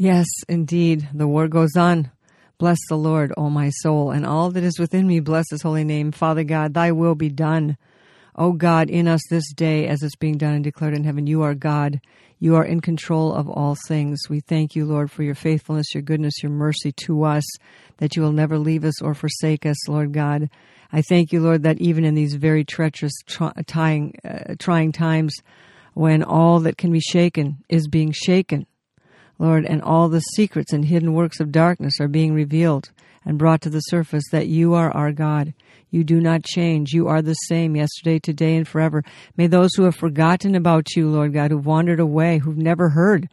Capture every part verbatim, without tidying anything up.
Yes, indeed. The war goes on. Bless the Lord, O my soul, and all that is within me. Bless his holy name. Father God, thy will be done. O God, in us this day, as it's being done and declared in heaven, you are God. You are in control of all things. We thank you, Lord, for your faithfulness, your goodness, your mercy to us, that you will never leave us or forsake us, Lord God. I thank you, Lord, that even in these very treacherous, trying, uh, trying times, when all that can be shaken is being shaken, Lord, and all the secrets and hidden works of darkness are being revealed and brought to the surface, that you are our God. You do not change. You are the same yesterday, today, and forever. May those who have forgotten about you, Lord God, who've wandered away, who've never heard,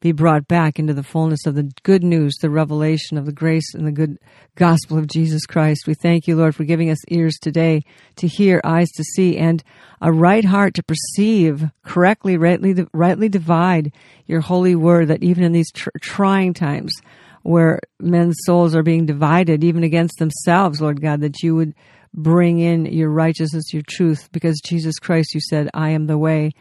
be brought back into the fullness of the good news, the revelation of the grace and the good gospel of Jesus Christ. We thank you, Lord, for giving us ears today to hear, eyes to see, and a right heart to perceive, correctly, rightly, rightly divide your holy word, that even in these tr- trying times where men's souls are being divided, even against themselves, Lord God, that you would bring in your righteousness, your truth, because Jesus Christ, you said, I am the way.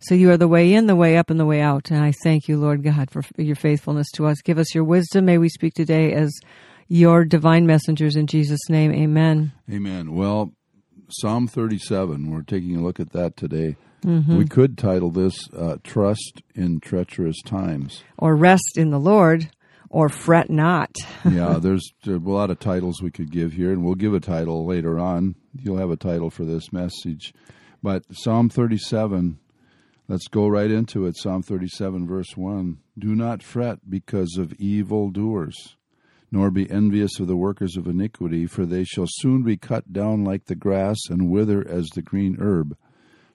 So you are the way in, the way up, and the way out. And I thank you, Lord God, for your faithfulness to us. Give us your wisdom. May we speak today as your divine messengers in Jesus' name. Amen. Amen. Well, Psalm thirty-seven, we're taking a look at that today. Mm-hmm. We could title this uh, Trust in Treacherous Times. Or Rest in the Lord, or Fret Not. Yeah, there's a lot of titles we could give here, and we'll give a title later on. You'll have a title for this message. But Psalm thirty-seven... let's go right into it. Psalm thirty-seven, verse one. Do not fret because of evildoers, nor be envious of the workers of iniquity, for they shall soon be cut down like the grass and wither as the green herb.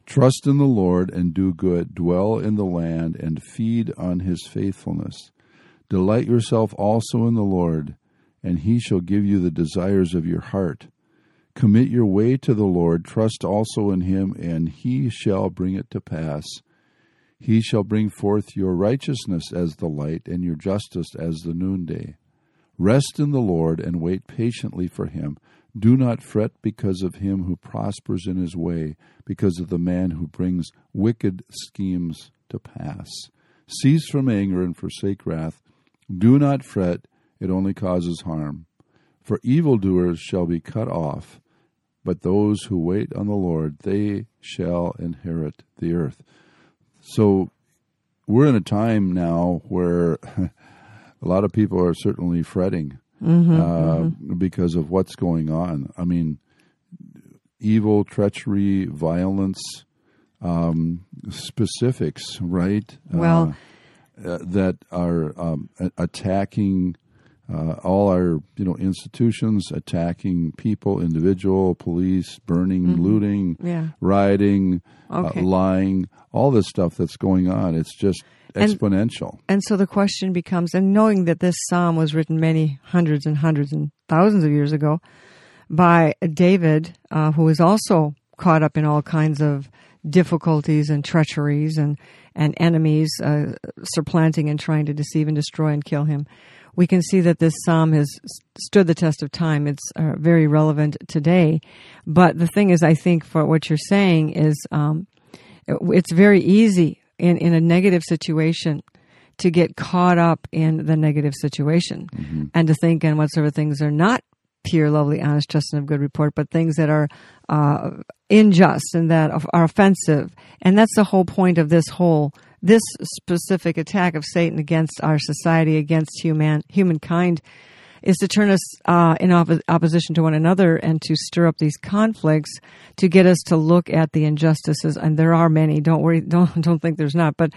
Trust in the Lord and do good. Dwell in the land and feed on his faithfulness. Delight yourself also in the Lord, and he shall give you the desires of your heart. Commit your way to the Lord, trust also in him, and he shall bring it to pass. He shall bring forth your righteousness as the light, and your justice as the noonday. Rest in the Lord, and wait patiently for him. Do not fret because of him who prospers in his way, because of the man who brings wicked schemes to pass. Cease from anger and forsake wrath. Do not fret, it only causes harm. For evildoers shall be cut off, but those who wait on the Lord, they shall inherit the earth. So we're in a time now where a lot of people are certainly fretting mm-hmm, uh, mm-hmm. because of what's going on. I mean, evil, treachery, violence, um, specifics, right? Well, uh, uh, that are um, attacking Uh, all our, you know, institutions, attacking people, individual, police, burning, mm-hmm. looting, yeah. rioting, okay. uh, lying, all this stuff that's going on. It's just exponential. And, and so the question becomes, and knowing that this psalm was written many hundreds and hundreds and thousands of years ago by David, uh, who was also caught up in all kinds of difficulties and treacheries and, and enemies uh, supplanting and trying to deceive and destroy and kill him. We can see that this psalm has stood the test of time. It's uh, very relevant today. But the thing is, I think for what you're saying is um, it's very easy in, in a negative situation to get caught up in the negative situation mm-hmm. and to think on whatsoever things are not pure, lovely, honest, just, and of good report, but things that are uh, unjust and that are offensive. And that's the whole point of this whole This specific attack of Satan against our society, against human humankind, is to turn us uh, in op- opposition to one another and to stir up these conflicts to get us to look at the injustices. And there are many. Don't worry. Don't don't think there's not. But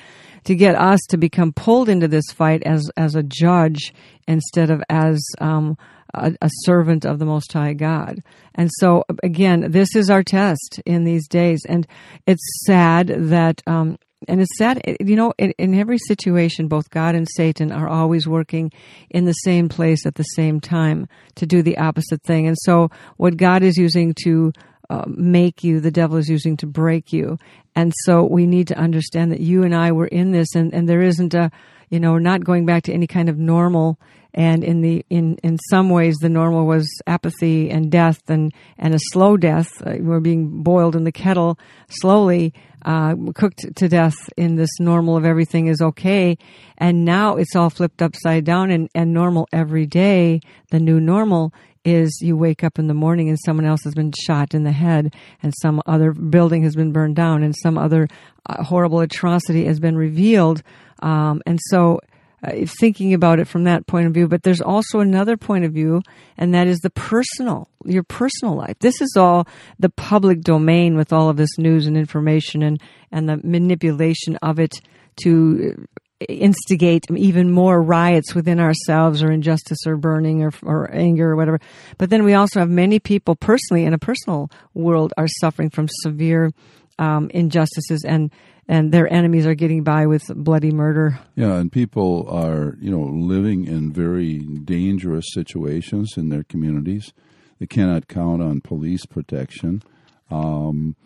to get us to become pulled into this fight as as a judge instead of as um, a, a servant of the Most High God. And so again, this is our test in these days. And it's sad that Um, And it's that, you know, in, in every situation, both God and Satan are always working in the same place at the same time to do the opposite thing. And so what God is using to uh, make you, the devil is using to break you. And so we need to understand that you and I were in this, and, and there isn't a, you know, we're not going back to any kind of normal. And in the in, in some ways, the normal was apathy and death and, and a slow death. We're being boiled in the kettle slowly, uh, cooked to death in this normal of everything is okay. And now it's all flipped upside down, and, and normal every day, the new normal is you wake up in the morning and someone else has been shot in the head, and some other building has been burned down, and some other uh, horrible atrocity has been revealed. Um, and so... Uh, thinking about it from that point of view, but there's also another point of view, and that is the personal, your personal life. This is all the public domain with all of this news and information and, and the manipulation of it to instigate even more riots within ourselves, or injustice, or burning, or, or anger, or whatever. But then we also have many people personally in a personal world are suffering from severe um, injustices, and And their enemies are getting by with bloody murder. Yeah, and people are, you know, living in very dangerous situations in their communities. They cannot count on police protection. Um,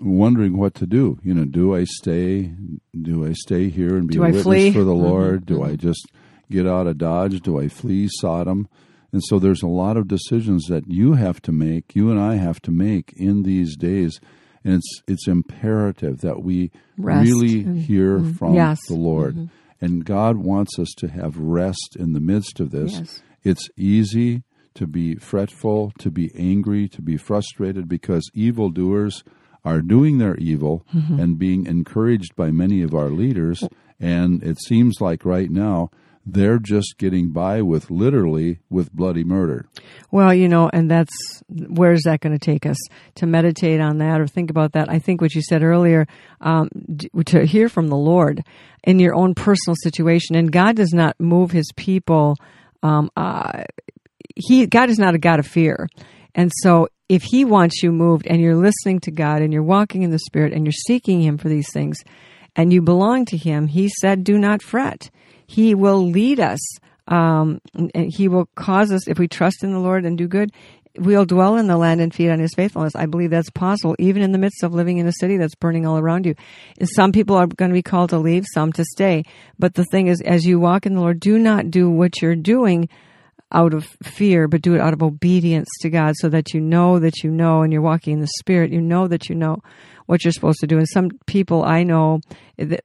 wondering what to do. You know, do I stay? Do I stay here and be a witness for the Lord? Mm-hmm. Do I just get out of Dodge? Do I flee Sodom? And so there's a lot of decisions that you have to make, you and I have to make in these days. And it's it's imperative that we rest. really hear mm-hmm. from yes. the Lord. Mm-hmm. And God wants us to have rest in the midst of this. Yes. It's easy to be fretful, to be angry, to be frustrated, because evildoers are doing their evil mm-hmm. and being encouraged by many of our leaders. And it seems like right now, they're just getting by with literally with bloody murder. Well, you know, and that's, where is that going to take us? To meditate on that or think about that. I think what you said earlier, um, to hear from the Lord in your own personal situation. And God does not move his people. Um, uh, he God is not a God of fear. And so if he wants you moved, and you're listening to God, and you're walking in the Spirit, and you're seeking him for these things, and you belong to him, he said, do not fret. He will lead us, um, and he will cause us, if we trust in the Lord and do good, we'll dwell in the land and feed on his faithfulness. I believe that's possible, even in the midst of living in a city that's burning all around you. Some people are going to be called to leave, some to stay. But the thing is, as you walk in the Lord, do not do what you're doing out of fear, but do it out of obedience to God, so that you know that you know, and you're walking in the Spirit, you know that you know what you're supposed to do. And some people I know,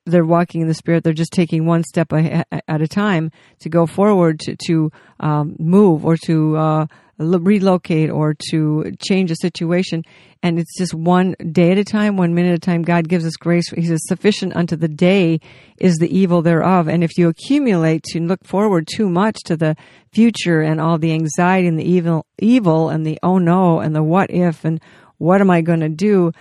they're walking in the Spirit. They're just taking one step at a time to go forward, to, to um, move, or to uh, relocate, or to change a situation. And it's just one day at a time, one minute at a time. God gives us grace. He says, sufficient unto the day is the evil thereof. And if you accumulate and look forward too much to the future and all the anxiety and the evil, evil and the oh no and the what if and what am I going to do,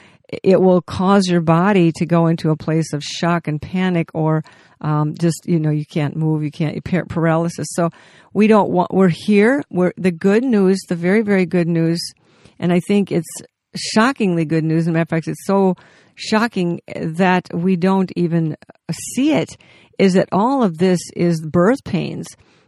it will cause your body to go into a place of shock and panic, or um, just, you know, you can't move, you can't, paralysis. So we don't want, we're here, we're the good news, the very, very good news, and I think it's shockingly good news. As a matter of fact, it's so shocking that we don't even see it, is that all of this is birth pains.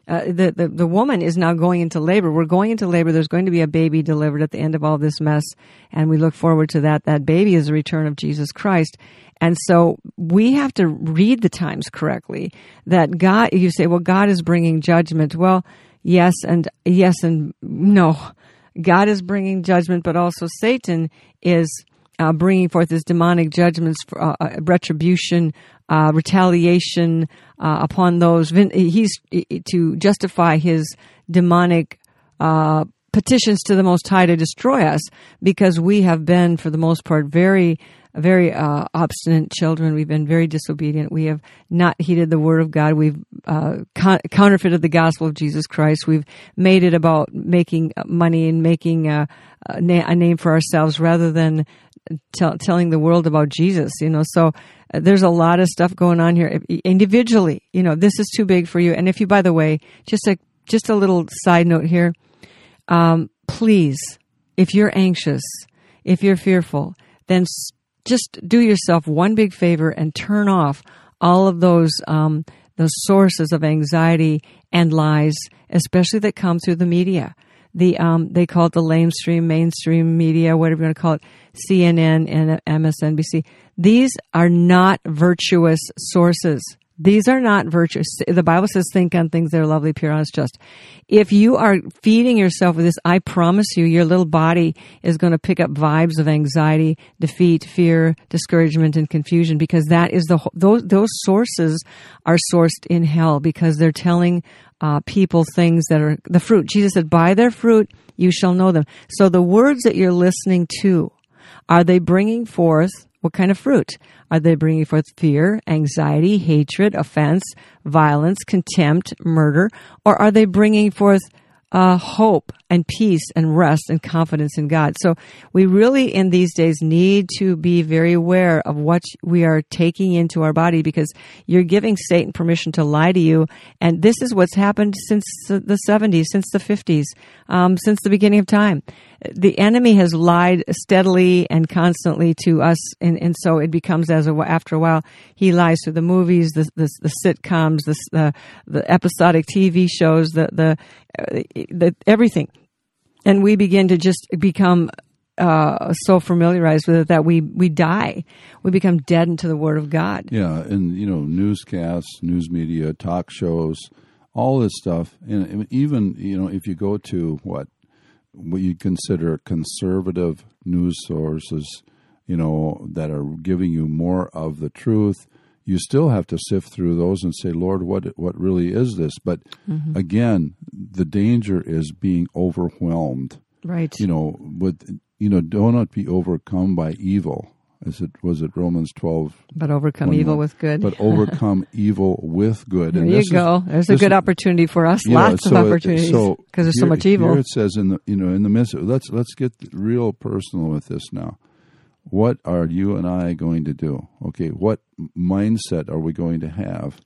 Uh, the, the the woman is now going into labor. We're going into labor. There's going to be a baby delivered at the end of all this mess, and we look forward to that. That baby is the return of Jesus Christ. And so we have to read the times correctly, that God, you say, well, God is bringing judgment. Well, yes and yes and no. God is bringing judgment, but also Satan is uh, bringing forth his demonic judgments, for, uh, retribution, Uh, retaliation uh, upon those. He's to justify his demonic uh, petitions to the Most High to destroy us, because we have been, for the most part, very, very uh, obstinate children. We've been very disobedient. We have not heeded the Word of God. We've uh, con- counterfeited the gospel of Jesus Christ. We've made it about making money and making a, a, na- a name for ourselves, rather than Tell, telling the world about Jesus, you know. So uh, there's a lot of stuff going on here individually. You know, this is too big for you. And if you, by the way, just a just a little side note here, um, please, if you're anxious, if you're fearful, then just do yourself one big favor and turn off all of those um, those sources of anxiety and lies, especially that come through the media. The um, they call it the lamestream, mainstream media, whatever you want to call it, C N N and M S N B C. These are not virtuous sources. These are not virtuous. The Bible says, think on things that are lovely, pure, honest, just. If you are feeding yourself with this, I promise you, your little body is going to pick up vibes of anxiety, defeat, fear, discouragement, and confusion, because that is the whole, those, those sources are sourced in hell, because they're telling uh, people things that are the fruit. Jesus said, by their fruit, you shall know them. So the words that you're listening to, are they bringing forth what kind of fruit? Are they bringing forth fear, anxiety, hatred, offense, violence, contempt, murder? Or are they bringing forth uh, hope and peace and rest and confidence in God? So we really in these days need to be very aware of what we are taking into our body, because you're giving Satan permission to lie to you. And this is what's happened since the seventies, since the fifties, um, since the beginning of time. The enemy has lied steadily and constantly to us, and, and so it becomes, as a, after a while, he lies through the movies, the the, the sitcoms, the, the the episodic T V shows, the the, the everything, and we begin to just become uh, so familiarized with it that we we die, we become deadened to the Word of God. Yeah, and you know, newscasts, news media, talk shows, all this stuff, and even you know, if you go to what. what you consider conservative news sources, you know, that are giving you more of the truth, you still have to sift through those and say, Lord, what what really is this? But mm-hmm. again, the danger is being overwhelmed. Right. You know, with you know, do not be overcome by evil. As it was it Romans twelve. But overcome evil with good. But overcome evil with good. There and you go. Is, there's a good opportunity for us. Yeah, Lots so of opportunities. Because so there's here, so much evil. Here it says in the you know in the midst. Of, let's let's get real personal with this now. What are you and I going to do? Okay, what mindset are we going to have?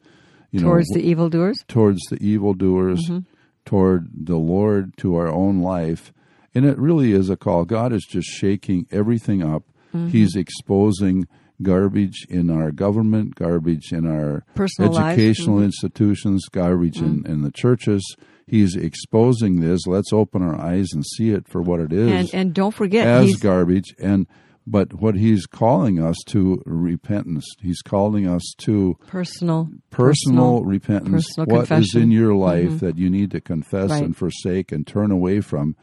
You towards know, the evildoers. Towards the evildoers. Mm-hmm. Toward the Lord, to our own life, and it really is a call. God is just shaking everything up. Mm-hmm. He's exposing garbage in our government, garbage in our personal educational mm-hmm. institutions, garbage mm-hmm. in, in the churches. He's exposing this. Let's open our eyes and see it for what it is. And, and don't forget. As he's... garbage. And But what he's calling us to repentance. He's calling us to personal personal, personal repentance. Personal what confession. Is in your life mm-hmm. that you need to confess right. and forsake and turn away from.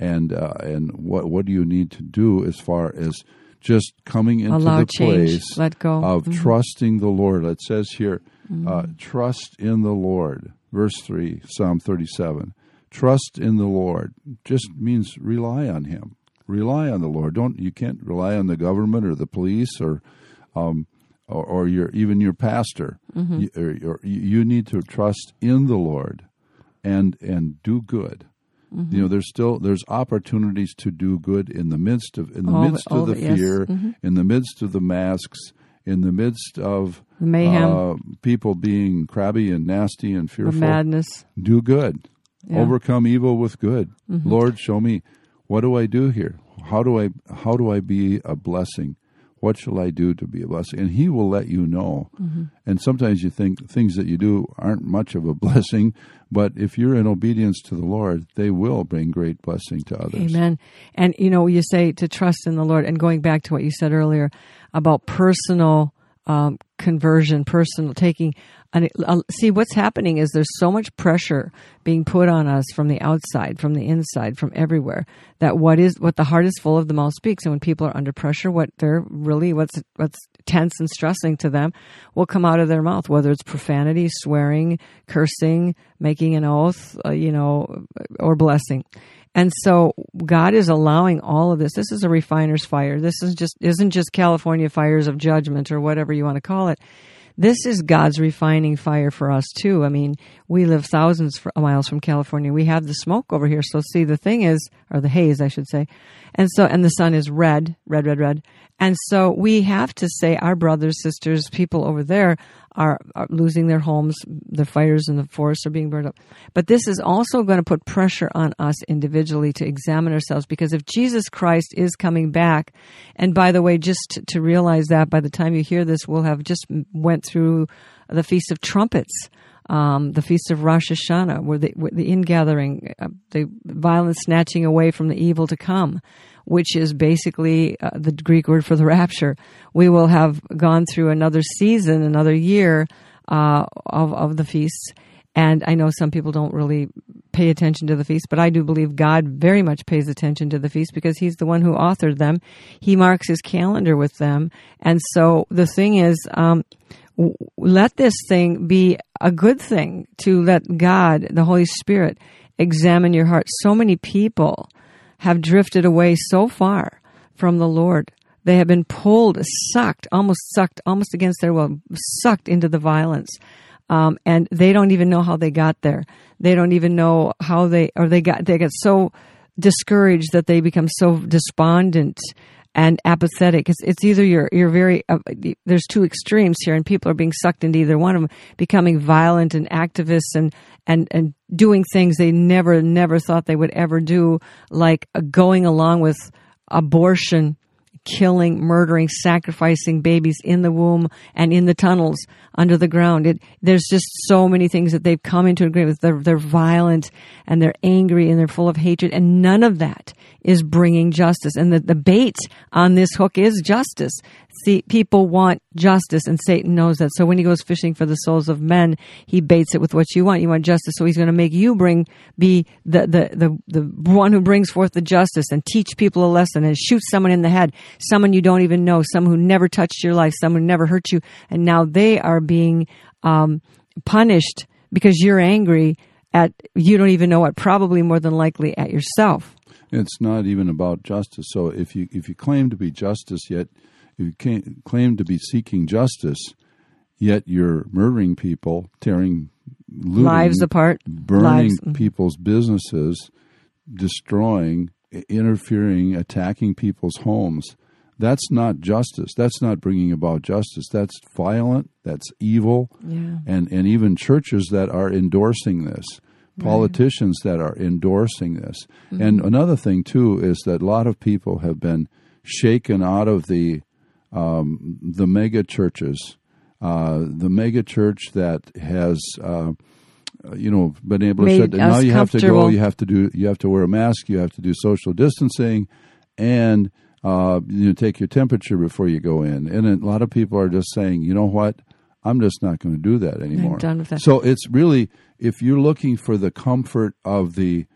And, uh, and what, what do you need to do as far as... Just coming into Allow the change. place Let go. of mm-hmm. trusting the Lord. It says here, mm-hmm. uh, trust in the Lord. Verse three, Psalm thirty-seven. Trust in the Lord just means rely on Him. Rely on the Lord. Don't you can't rely on the government or the police or um, or, or your even your pastor. Mm-hmm. You, or, or you need to trust in the Lord and and do good. Mm-hmm. You know, there's still there's opportunities to do good in the midst of in the all midst of the, the fear, yes. mm-hmm. in the midst of the masks, in the midst of mayhem, uh, people being crabby and nasty and fearful. The madness. Do good, yeah. Overcome evil with good. Mm-hmm. Lord, show me, what do I do here? How do I how do I be a blessing? What shall I do to be a blessing? And He will let you know. Mm-hmm. And sometimes you think things that you do aren't much of a blessing, but if you're in obedience to the Lord, they will bring great blessing to others. Amen. And, you know, you say to trust in the Lord, and going back to what you said earlier about personal um, conversion, personal taking. And it, uh, see, what's happening is there's so much pressure being put on us from the outside, from the inside, from everywhere, that what is what the heart is full of, the mouth speaks. And when people are under pressure, what they're really, what's what's tense and stressing to them will come out of their mouth, whether it's profanity, swearing, cursing, making an oath, uh, you know, or blessing. And so God is allowing all of this. This is a refiner's fire. This is just isn't just California fires of judgment or whatever you want to call it. This is God's refining fire for us, too. I mean, we live thousands of miles from California. We have the smoke over here. So, see, the thing is, or the haze, I should say. And so, and the sun is red, red, red, red. And so we have to say, our brothers, sisters, people over there, are, are losing their homes, the fires in the forests are being burned up. But this is also going to put pressure on us individually to examine ourselves, because if Jesus Christ is coming back, and by the way, just to, to realize that by the time you hear this, we'll have just went through the Feast of Trumpets, Um, the Feast of Rosh Hashanah, where the, where the ingathering, uh, the violent snatching away from the evil to come, which is basically uh, the Greek word for the rapture. We will have gone through another season, another year uh, of, of the feasts. And I know some people don't really pay attention to the feast, but I do believe God very much pays attention to the feast, because he's the one who authored them. He marks his calendar with them. And so the thing is, um, let this thing be a good thing, to let God, the Holy Spirit, examine your heart. So many people have drifted away so far from the Lord. They have been pulled, sucked, almost sucked, almost against their will, sucked into the violence. Um, and they don't even know how they got there. They don't even know how they, or they got, they got so discouraged that they become so despondent and apathetic. It's, it's either you're, you're very, uh, there's two extremes here, and people are being sucked into either one of them, becoming violent and activists and, and, and doing things they never, never thought they would ever do, like going along with abortion, killing, murdering, sacrificing babies in the womb and in the tunnels under the ground. It, there's just so many things that they've come into agreement with. They're, they're violent and they're angry and they're full of hatred, and none of that is bringing justice. And the, the bait on this hook is justice. See, people want justice, and Satan knows that. So when he goes fishing for the souls of men, he baits it with what you want. You want justice, so he's going to make you bring be the, the, the, the one who brings forth the justice and teach people a lesson and shoot someone in the head, someone you don't even know, someone who never touched your life, someone who never hurt you, and now they are being um, punished because you're angry at, you don't even know what, probably more than likely at yourself. It's not even about justice. So if you if you claim to be justice, yet you can't claim to be seeking justice, yet you're murdering people, tearing, looting, lives apart, burning lives. People's businesses, destroying, interfering, attacking people's homes. That's not justice. That's not bringing about justice. That's violent. That's evil. Yeah. And, and even churches that are endorsing this. Politicians right. that are endorsing this. Mm-hmm. And another thing, too, is that a lot of people have been shaken out of the um, the mega churches, uh, the mega church that has, uh, you know, been able to shut. Now you have to go. You have to do. You have to wear a mask. You have to do social distancing, and uh, you take your temperature before you go in. And a lot of people are just saying, you know what, I'm just not going to do that anymore. I'm done with that. So it's really, if you're looking for the comfort of the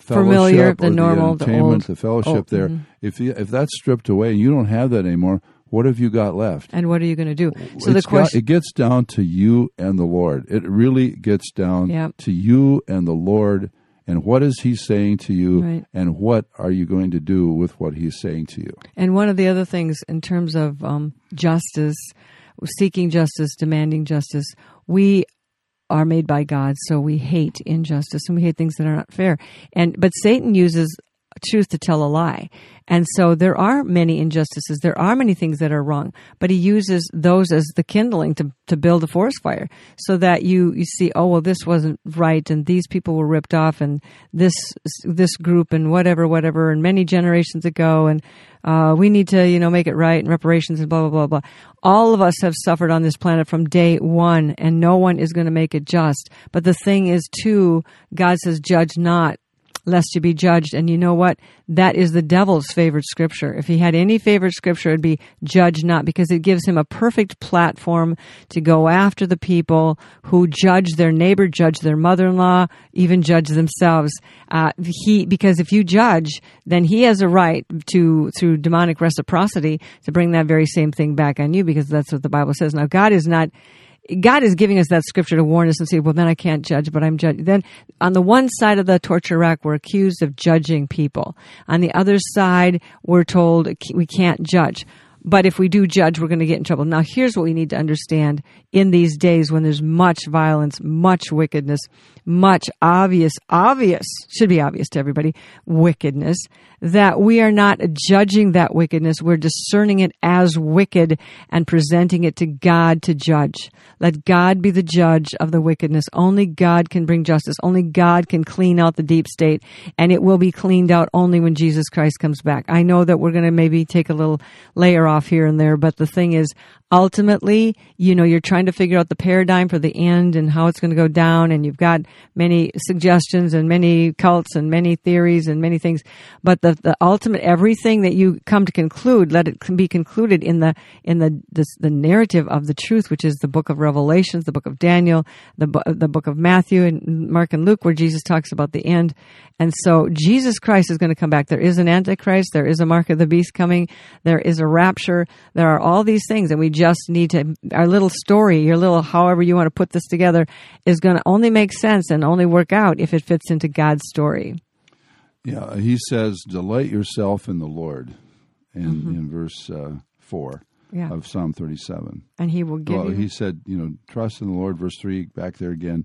fellowship, familiar, the or normal, the entertainment, the, old, the fellowship old, there, mm-hmm. if you, if that's stripped away and you don't have that anymore, what have you got left? And what are you going to do? So it's the question, got, it gets down to you and the Lord. It really gets down yep. to you and the Lord. And what is he saying to you? Right. And what are you going to do with what he's saying to you? And one of the other things in terms of um, justice, seeking justice, demanding justice, we are made by God, so we hate injustice and we hate things that are not fair. And but Satan uses truth to tell a lie. And so there are many injustices. There are many things that are wrong, but he uses those as the kindling to, to build a forest fire, so that you, you see, oh, well, this wasn't right, and these people were ripped off, and this this group, and whatever, whatever, and many generations ago, and uh, we need to, you know, make it right, and reparations, and blah, blah, blah, blah. All of us have suffered on this planet from day one, and no one is going to make it just. But the thing is, too, God says, judge not, lest you be judged. And you know what? That is the devil's favorite scripture. If he had any favorite scripture, it'd be judge not, because it gives him a perfect platform to go after the people who judge their neighbor, judge their mother-in-law, even judge themselves. Uh, he, because if you judge, then he has a right to, through demonic reciprocity, to bring that very same thing back on you, because that's what the Bible says. Now, God is not... God is giving us that scripture to warn us and say, well, then I can't judge, but I'm judging. Then on the one side of the torture rack, we're accused of judging people. On the other side, we're told we can't judge. But if we do judge, we're going to get in trouble. Now, here's what we need to understand in these days when there's much violence, much wickedness, much obvious, obvious, should be obvious to everybody, wickedness, that we are not judging that wickedness. We're discerning it as wicked and presenting it to God to judge. Let God be the judge of the wickedness. Only God can bring justice. Only God can clean out the deep state, and it will be cleaned out only when Jesus Christ comes back. I know that we're going to maybe take a little layer off here and there, but the thing is, ultimately, you know, you're trying to figure out the paradigm for the end and how it's going to go down, and you've got many suggestions and many cults and many theories and many things. But the, the ultimate, everything that you come to conclude, let it be concluded in the in the this, the narrative of the truth, which is the book of Revelations, the book of Daniel, the the book of Matthew and Mark and Luke, where Jesus talks about the end. And so Jesus Christ is going to come back. There is an Antichrist. There is a mark of the beast coming. There is a rapture. There are all these things, and we just need to, our little story, your little, however you want to put this together, is going to only make sense and only work out if it fits into God's story. Yeah, he says, delight yourself in the Lord, in, mm-hmm. in verse uh, four yeah. of Psalm thirty-seven. And he will give well, you. He said, you know, trust in the Lord, verse three, back there again.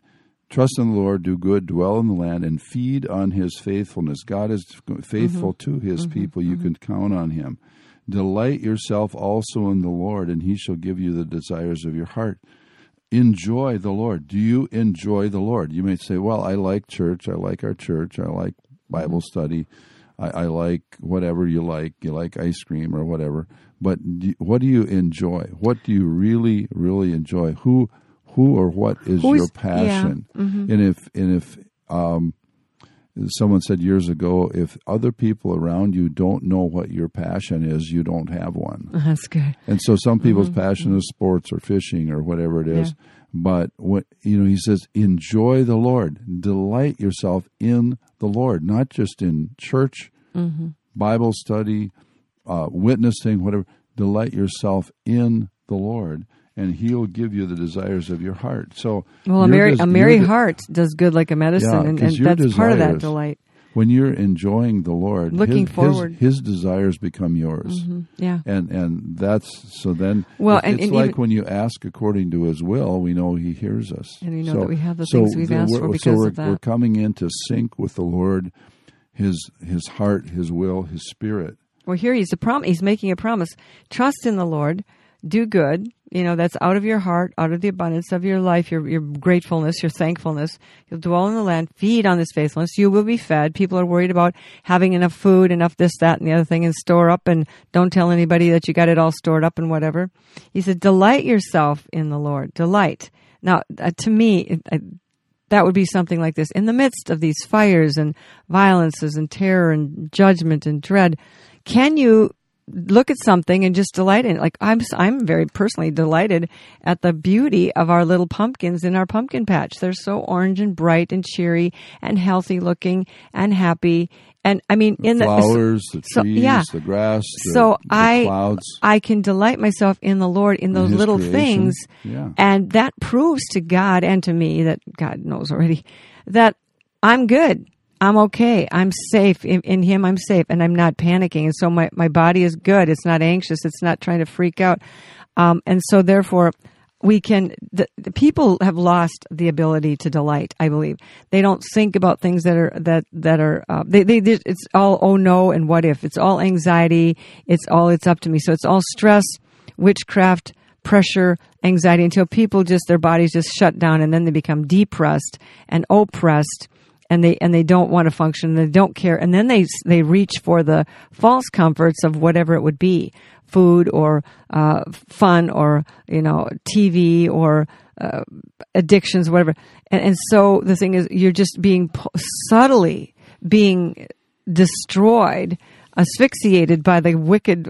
Trust in the Lord, do good, dwell in the land, and feed on his faithfulness. God is faithful mm-hmm. to his mm-hmm. people. You mm-hmm. can count on him. Delight yourself also in the Lord, and he shall give you the desires of your heart. Enjoy the Lord. Do you enjoy the Lord? You may say, well, I like church. I like our church. I like Bible study. I, I like whatever you like. You like ice cream or whatever. But do, what do you enjoy? What do you really, really enjoy? Who who, or what is Who's, your passion? Yeah. Mm-hmm. And if, and if um, someone said years ago, if other people around you don't know what your passion is, you don't have one. That's good. And so some people's mm-hmm. passion is sports or fishing or whatever it is. Yeah. But, what you know, he says, enjoy the Lord. Delight yourself in the Lord, not just in church, mm-hmm. Bible study, uh, witnessing, whatever. Delight yourself in the Lord, and he'll give you the desires of your heart. So, well, a merry, des- a merry de- heart does good like a medicine, yeah, and, and that's desires, part of that delight. When you're enjoying the Lord, looking his, forward, his, his desires become yours. Mm-hmm. Yeah, and and that's so. Then, well, it's, and, and it's like even, when you ask according to his will, we know he hears us, and we know so, that we have the so things we've the, asked for because so we're, of that. We're coming into sync with the Lord, his his heart, his will, his spirit. Well, here he's a prom. He's making a promise. Trust in the Lord. Do good. You know, that's out of your heart, out of the abundance of your life, your your gratefulness, your thankfulness. You'll dwell in the land, feed on this faithfulness. You will be fed. People are worried about having enough food, enough this, that, and the other thing, and store up, and don't tell anybody that you got it all stored up and whatever. He said, delight yourself in the Lord. Delight. Now, uh, to me, it, I, that would be something like this. In the midst of these fires and violences and terror and judgment and dread, can you look at something and just delight in it? Like I'm, I'm very personally delighted at the beauty of our little pumpkins in our pumpkin patch. They're so orange and bright and cheery and healthy looking and happy. And I mean, in the flowers, the, so, the trees, yeah. the grass, the, so the I, clouds. I can delight myself in the Lord in those in little creation. Things. Yeah. And that proves to God and to me that God knows already that I'm good. I'm okay. I'm safe. In, in him, I'm safe, and I'm not panicking. And so my, my body is good. It's not anxious. It's not trying to freak out. Um, and so therefore, we can, the, the people have lost the ability to delight, I believe. They don't think about things that are, that, that are, uh, they, they, they, it's all, oh no, and what if. It's all anxiety. It's all, it's up to me. So it's all stress, witchcraft, pressure, anxiety, until people just, their bodies just shut down, and then they become depressed and oppressed. And they and they don't want to function. They don't care, and then they they reach for the false comforts of whatever it would be, food or uh, fun or you know T V or uh, addictions, whatever. And, and so the thing is, you're just being po- subtly being destroyed, asphyxiated by the wicked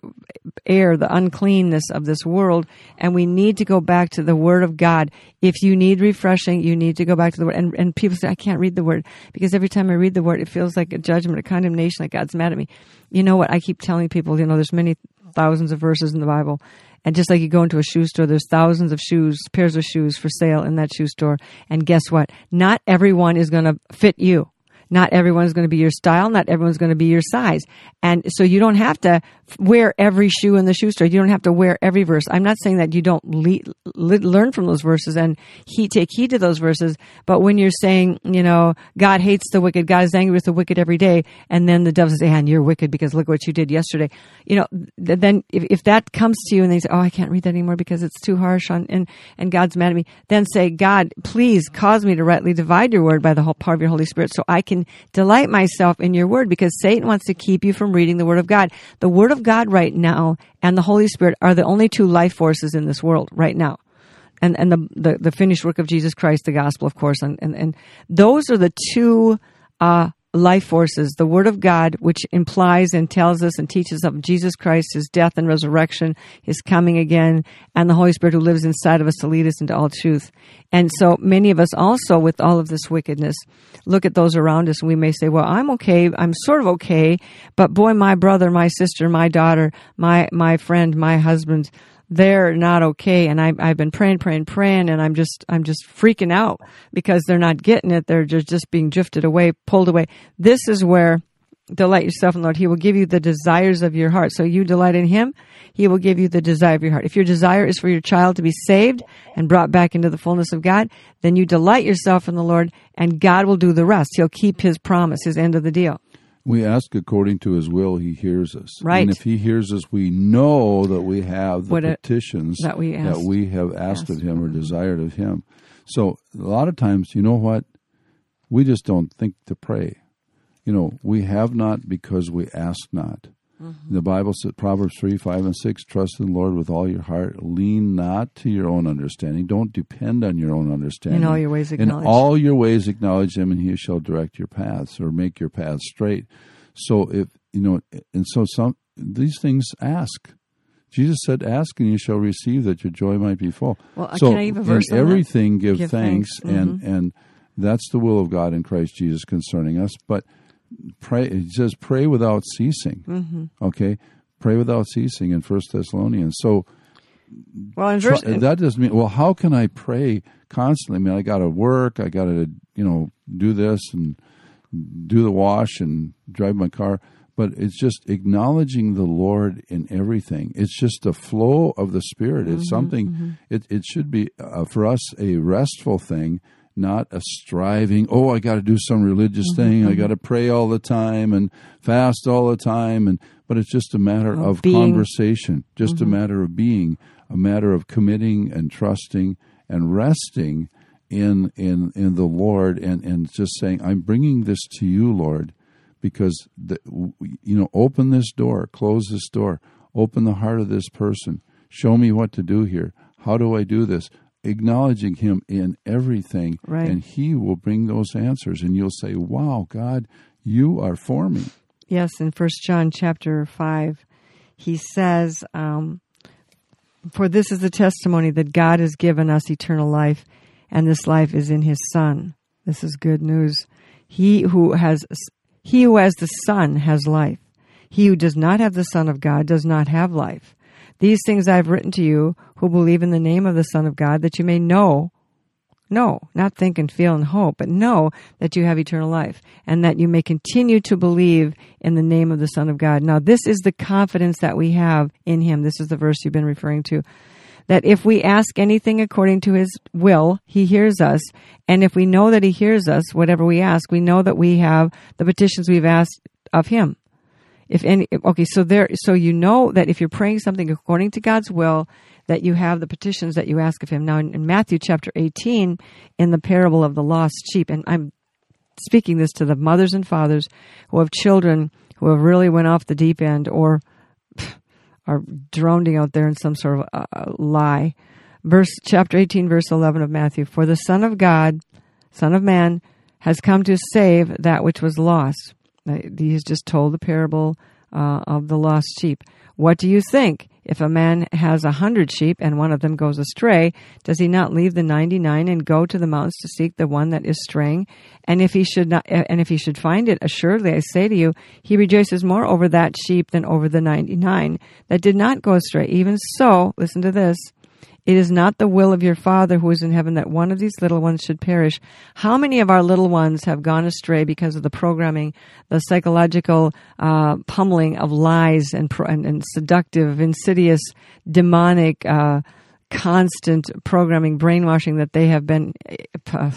air, the uncleanness of this world, and we need to go back to the Word of God. If you need refreshing, you need to go back to the Word. And, and people say, I can't read the Word, because every time I read the Word, it feels like a judgment, a condemnation, like God's mad at me. You know what? I keep telling people, you know, there's many thousands of verses in the Bible, and just like you go into a shoe store, there's thousands of shoes, pairs of shoes for sale in that shoe store, and guess what? Not everyone is going to fit you. Not everyone's going to be your style. Not everyone's going to be your size. And so you don't have to wear every shoe in the shoe store. You don't have to wear every verse. I'm not saying that you don't le- le- learn from those verses and he- take heed to those verses. But when you're saying, you know, God hates the wicked, God is angry with the wicked every day, and then the devil says, and you're wicked because look what you did yesterday. You know, th- then if, if that comes to you and they say, oh, I can't read that anymore because it's too harsh on, and, and God's mad at me, then say, God, please cause me to rightly divide your word by the whole power of your Holy Spirit so I can delight myself in your word, because Satan wants to keep you from reading the word of God. The word of God right now and the Holy Spirit are the only two life forces in this world right now. And and the, the, the finished work of Jesus Christ, the gospel, of course. And, and, and those are the two uh, life forces, the word of God, which implies and tells us and teaches of Jesus Christ, his death and resurrection, his coming again, and the Holy Spirit who lives inside of us to lead us into all truth. And so many of us also, with all of this wickedness, look at those around us and we may say, well, I'm okay, I'm sort of okay, but boy, my brother, my sister, my daughter, my, my friend, my husband, they're not okay, and I, I've been praying, praying, praying, and I'm just, I'm just freaking out because they're not getting it. They're just, just being drifted away, pulled away. This is where delight yourself in the Lord. He will give you the desires of your heart. So you delight in Him, He will give you the desire of your heart. If your desire is for your child to be saved and brought back into the fullness of God, then you delight yourself in the Lord, and God will do the rest. He'll keep His promise, His end of the deal. We ask according to His will, He hears us. Right. And if He hears us, we know that we have the a, petitions that we, asked, that we have asked, asked of Him or desired of Him. So a lot of times, you know what? We just don't think to pray. You know, we have not because we ask not. Mm-hmm. The Bible says, Proverbs three, five, and six, trust in the Lord with all your heart. Lean not to your own understanding. Don't depend on your own understanding. In all your ways acknowledge Him. In all your ways acknowledge Him, and He shall direct your paths or make your paths straight. So, if you know, and so some these things ask. Jesus said, ask, and you shall receive that your joy might be full. Well, so, can I even verse on that? Everything give, give thanks, thanks. Mm-hmm. and and that's the will of God in Christ Jesus concerning us. But pray, it says, pray without ceasing. Mm-hmm. Okay, pray without ceasing in First Thessalonians. So, well, in verse, try, that doesn't mean. Well, how can I pray constantly? I mean, I got to work. I got to, you know, do this and do the wash and drive my car. But it's just acknowledging the Lord in everything. It's just the flow of the Spirit. It's mm-hmm, something. Mm-hmm. It it should be uh, for us a restful thing. Not a striving, oh, I got to do some religious mm-hmm. thing, I got to pray all the time and fast all the time, and but it's just a matter oh, of being. conversation, just mm-hmm. a matter of being, a matter of committing and trusting and resting in in, in the Lord, and, and just saying, I'm bringing this to you, Lord, because, the, you know, open this door, close this door, open the heart of this person, show me what to do here, how do I do this? Acknowledging Him in everything, right. And He will bring those answers, and you'll say, wow, God, you are for me. Yes, in First John chapter five, he says, um, for this is the testimony that God has given us eternal life, and this life is in His Son. This is good news. He who has, he who has the Son has life. He who does not have the Son of God does not have life. These things I've written to you who believe in the name of the Son of God, that you may know, know, not think and feel and hope, but know that you have eternal life, and that you may continue to believe in the name of the Son of God. Now, this is the confidence that we have in Him. This is the verse you've been referring to, that if we ask anything according to His will, He hears us. And if we know that He hears us, whatever we ask, we know that we have the petitions we've asked of Him. If any, okay, so there, so you know that if you're praying something according to God's will, that you have the petitions that you ask of Him. Now, in, in Matthew chapter eighteen, in the parable of the lost sheep, and I'm speaking this to the mothers and fathers who have children who have really went off the deep end or are drowning out there in some sort of uh, lie. Verse chapter eighteen, verse eleven of Matthew: For the Son of God, Son of Man, has come to save that which was lost. He's just told the parable uh, of the lost sheep. What do you think? If a man has a hundred sheep and one of them goes astray, does he not leave the ninety-nine and go to the mountains to seek the one that is straying? And if he should not, and if he should find it, assuredly I say to you, he rejoices more over that sheep than over the ninety-nine that did not go astray. Even so, listen to this: It is not the will of your Father who is in heaven that one of these little ones should perish. How many of our little ones have gone astray because of the programming, the psychological uh, pummeling of lies and, pro- and, and seductive, insidious, demonic, uh, constant programming, brainwashing that they have been uh,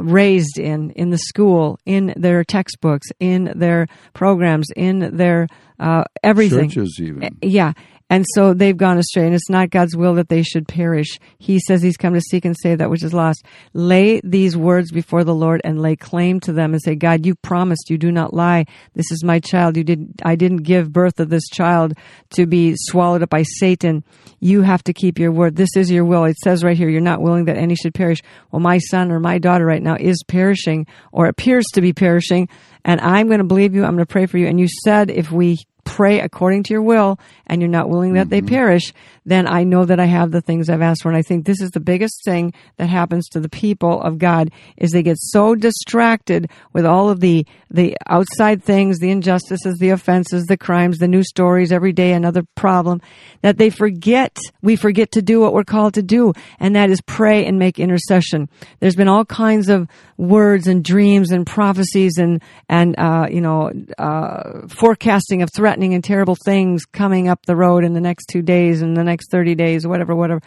raised in, in the school, in their textbooks, in their programs, in their uh, everything. Churches even. Yeah. And so they've gone astray, and it's not God's will that they should perish. He says he's come to seek and save that which is lost. Lay these words before the Lord and lay claim to them and say, God, you promised, you do not lie. This is my child. You did, I didn't give birth to this child to be swallowed up by Satan. You have to keep your word. This is your will. It says right here, you're not willing that any should perish. Well, my son or my daughter right now is perishing or appears to be perishing, and I'm going to believe you. I'm going to pray for you. And you said if we pray according to your will, and you're not willing that they perish, then I know that I have the things I've asked for. And I think this is the biggest thing that happens to the people of God, is they get so distracted with all of the, the outside things, the injustices, the offenses, the crimes, the news stories, every day another problem, that they forget, we forget to do what we're called to do, and that is pray and make intercession. There's been all kinds of words and dreams and prophecies and, and uh, you know, uh, forecasting of threats and terrible things coming up the road in the next two days and the next thirty days, whatever, whatever.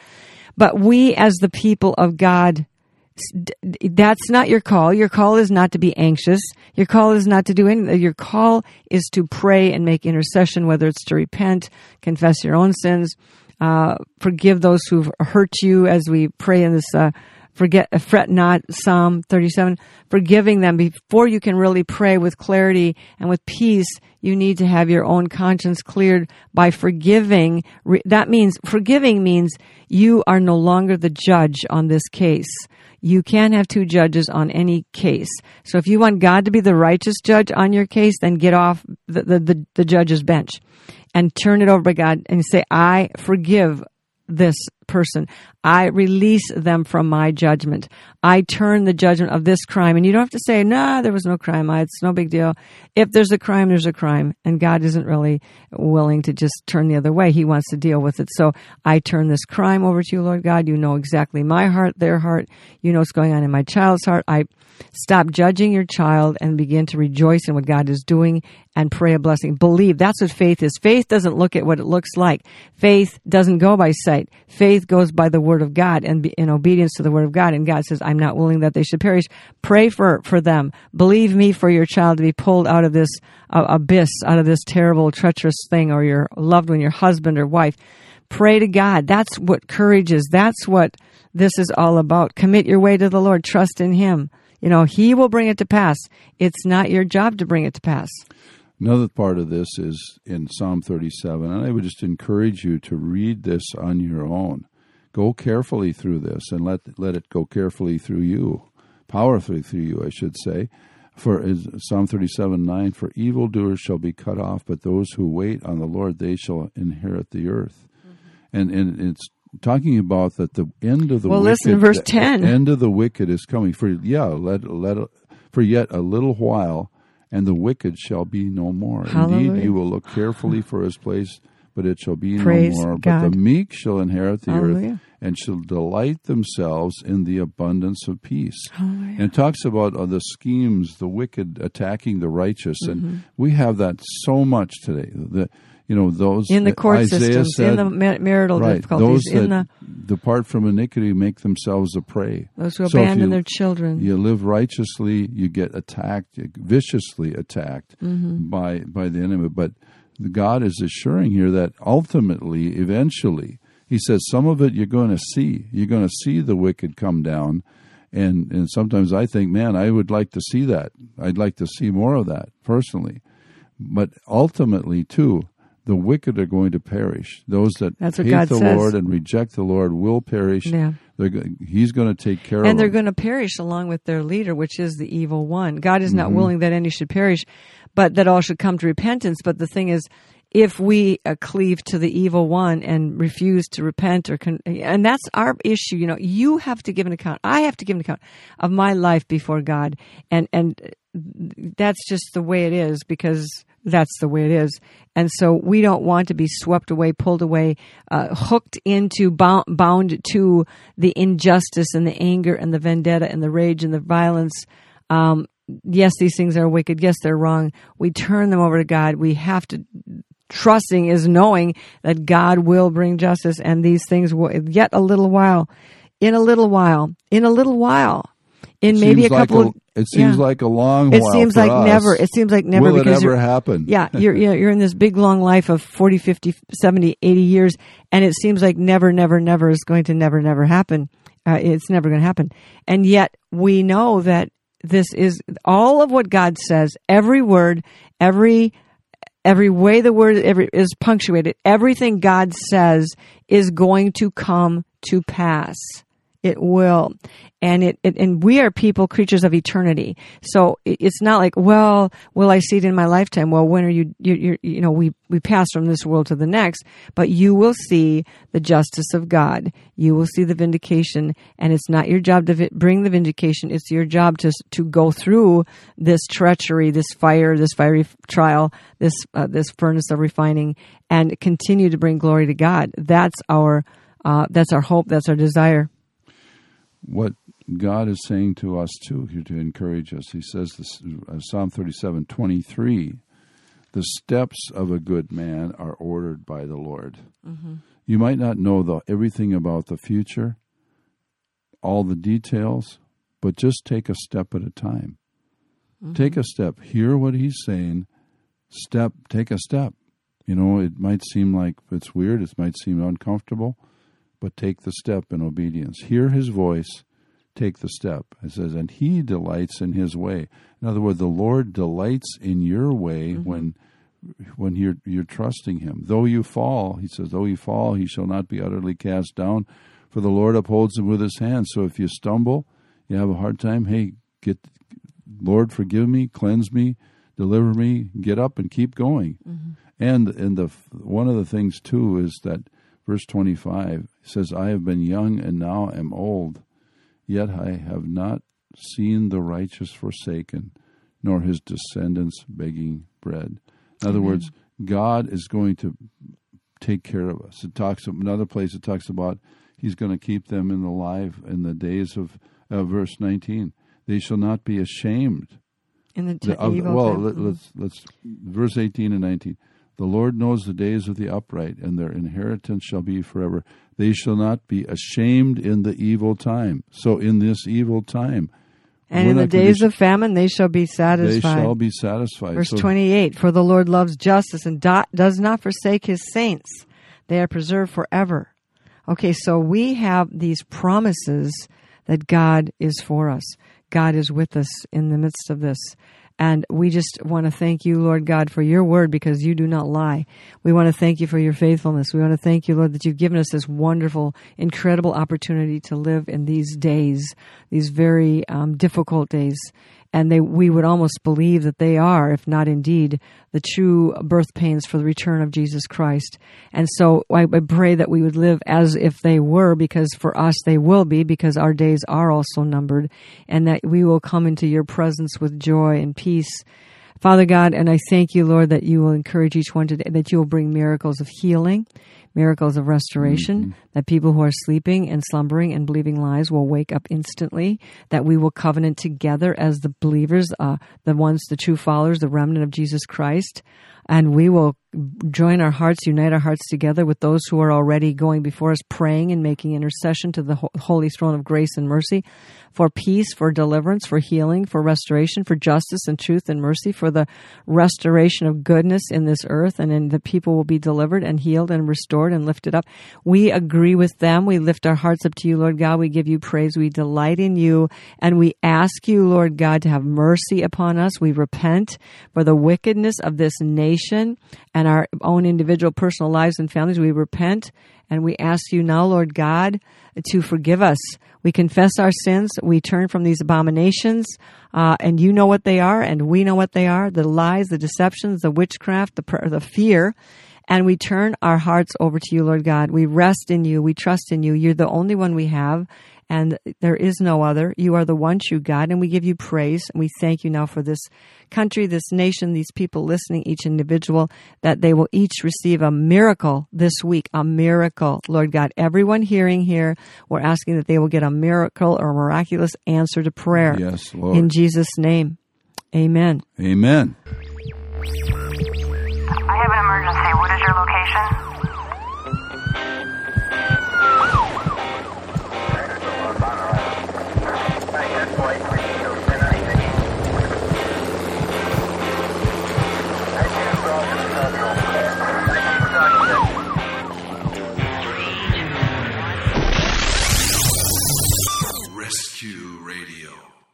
But we as the people of God, that's not your call. Your call is not to be anxious. Your call is not to do anything. Your call is to pray and make intercession, whether it's to repent, confess your own sins, uh, forgive those who've hurt you, as we pray in this uh, forget, fret not, Psalm thirty-seven, forgiving them. Before you can really pray with clarity and with peace, you need to have your own conscience cleared by forgiving. That means, forgiving means you are no longer the judge on this case. You can't have two judges on any case. So if you want God to be the righteous judge on your case, then get off the, the, the, the judge's bench and turn it over to God and say, I forgive this person. I release them from my judgment. I turn the judgment of this crime. And you don't have to say, nah, there was no crime. It's no big deal. If there's a crime, there's a crime. And God isn't really willing to just turn the other way. He wants to deal with it. So I turn this crime over to you, Lord God. You know exactly my heart, their heart. You know what's going on in my child's heart. I stop judging your child and begin to rejoice in what God is doing and pray a blessing. Believe. That's what faith is. Faith doesn't look at what it looks like. Faith doesn't go by sight. Faith goes by the word of God and in obedience to the word of God. And God says, I'm not willing that they should perish. Pray for, for them. Believe me for your child to be pulled out of this uh, abyss, out of this terrible, treacherous thing, or your loved one, your husband or wife. Pray to God. That's what courage is. That's what this is all about. Commit your way to the Lord. Trust in him. You know, he will bring it to pass. It's not your job to bring it to pass. Another part of this is in Psalm thirty-seven, and I would just encourage you to read this on your own. Go carefully through this, and let let it go carefully through you, powerfully through you, I should say. For Psalm thirty-seven nine, for evildoers shall be cut off, but those who wait on the Lord, they shall inherit the earth. Mm-hmm. And and it's talking about that the end of the well, wicked, listen, verse ten. The end of the wicked is coming. For yeah, let let for yet a little while, and the wicked shall be no more. Hallelujah. Indeed, you will look carefully for his place, but it shall be Praise no more. God. But the meek shall inherit the Hallelujah. Earth, and shall delight themselves in the abundance of peace. Hallelujah. And it talks about uh, the schemes, the wicked attacking the righteous, mm-hmm. and we have that so much today. The, You know, those in the court Isaiah systems, said, in the marital right, difficulties, those in that the depart from iniquity make themselves a prey. Those who so abandon you, their children. You live righteously, you get attacked, viciously attacked mm-hmm. by by the enemy. But God is assuring here that ultimately, eventually, He says, some of it you're going to see. You're going to see the wicked come down. And and sometimes I think, man, I would like to see that. I'd like to see more of that personally. But ultimately, too, the wicked are going to perish. Those that hate God the says. Lord and reject the Lord will perish. Yeah. They're, he's going to take care and of them. And they're going to perish along with their leader, which is the evil one. God is not mm-hmm. willing that any should perish, but that all should come to repentance. But the thing is, if we uh, cleave to the evil one and refuse to repent, or con- and that's our issue, you know, you have to give an account. I have to give an account of my life before God. And, and that's just the way it is, because that's the way it is. And so we don't want to be swept away, pulled away, uh, hooked into, bound, bound to the injustice and the anger and the vendetta and the rage and the violence. Um, yes, these things are wicked. Yes, they're wrong. We turn them over to God. We have to... Trusting is knowing that God will bring justice, and these things will, yet a little while, in a little while, in a little while, in maybe a couple of... It seems yeah. like a long it while. It seems like us. never. It seems like never. Will because it ever happen? Yeah, you're, you're in this big, long life of forty, fifty, seventy, eighty years, and it seems like never, never, never is going to never, never happen. Uh, it's never going to happen. And yet we know that this is all of what God says, every word, every Every way the word every, is punctuated, everything God says is going to come to pass. It will. And it, it and we are people, creatures of eternity. So it, it's not like, well, will I see it in my lifetime? Well, when are you, you, you, you know, we, we pass from this world to the next, but you will see the justice of God. You will see the vindication, and it's not your job to vi- bring the vindication. It's your job to, to go through this treachery, this fire, this fiery trial, this, uh, this furnace of refining, and continue to bring glory to God. That's our, uh, that's our hope. That's our desire. What God is saying to us, too, here to encourage us, he says, this, uh, Psalm thirty-seven twenty-three, the steps of a good man are ordered by the Lord. Mm-hmm. You might not know the, everything about the future, all the details, but just take a step at a time. Mm-hmm. Take a step. Hear what he's saying. Step. Take a step. You know, it might seem like it's weird. It might seem uncomfortable. But take the step in obedience. Hear his voice, take the step. It says, and he delights in his way. In other words, the Lord delights in your way mm-hmm. when when you're you're trusting him. Though you fall, he says, though you fall, he shall not be utterly cast down, for the Lord upholds him with his hand. So if you stumble, you have a hard time, hey, get Lord, forgive me, cleanse me, deliver me, get up and keep going. Mm-hmm. And and the one of the things too is that verse twenty-five says, I have been young and now am old, yet I have not seen the righteous forsaken, nor his descendants begging bread. In other Amen. words, God is going to take care of us. It talks another place it talks about he's going to keep them in the life in the days of uh, verse nineteen. They shall not be ashamed. In the, t- the of, evil well, let, let's let's verse eighteen and nineteen. The Lord knows the days of the upright, and their inheritance shall be forever. They shall not be ashamed in the evil time. So in this evil time. And in the days be, of famine they shall be satisfied. They shall be satisfied. Verse so, twenty-eight, for the Lord loves justice and do, does not forsake his saints. They are preserved forever. Okay, so we have these promises that God is for us. God is with us in the midst of this. And we just want to thank you, Lord God, for your word, because you do not lie. We want to thank you for your faithfulness. We want to thank you, Lord, that you've given us this wonderful, incredible opportunity to live in these days, these very um, difficult days. And they, we would almost believe that they are, if not indeed, the true birth pains for the return of Jesus Christ. And so I, I pray that we would live as if they were, because for us they will be, because our days are also numbered, and that we will come into your presence with joy and peace. Peace. Father God, and I thank you, Lord, that you will encourage each one today, that you will bring miracles of healing, miracles of restoration, mm-hmm. that people who are sleeping and slumbering and believing lies will wake up instantly, that we will covenant together as the believers, uh, the ones, the true followers, the remnant of Jesus Christ, and we will join our hearts, unite our hearts together with those who are already going before us, praying and making intercession to the holy throne of grace and mercy for peace, for deliverance, for healing, for restoration, for justice and truth and mercy, for the restoration of goodness in this earth, and then the people will be delivered and healed and restored and lifted up. We agree with them. We lift our hearts up to you, Lord God. We give you praise. We delight in you, and we ask you, Lord God, to have mercy upon us. We repent for the wickedness of this nation and and our own individual personal lives and families. We repent, and we ask you now, Lord God, to forgive us. We confess our sins. We turn from these abominations, uh, and you know what they are, and we know what they are, the lies, the deceptions, the witchcraft, the, pr- the fear, and we turn our hearts over to you, Lord God. We rest in you. We trust in you. You're the only one we have. and there is no other. You are the one true God, and we give you praise, and we thank you now for this country, this nation, these people listening, each individual, that they will each receive a miracle this week, a miracle. Lord God, everyone hearing here, we're asking that they will get a miracle or a miraculous answer to prayer. Yes, Lord. In Jesus' name, amen. Amen. I have an emergency. What is your location? Rescue Radio,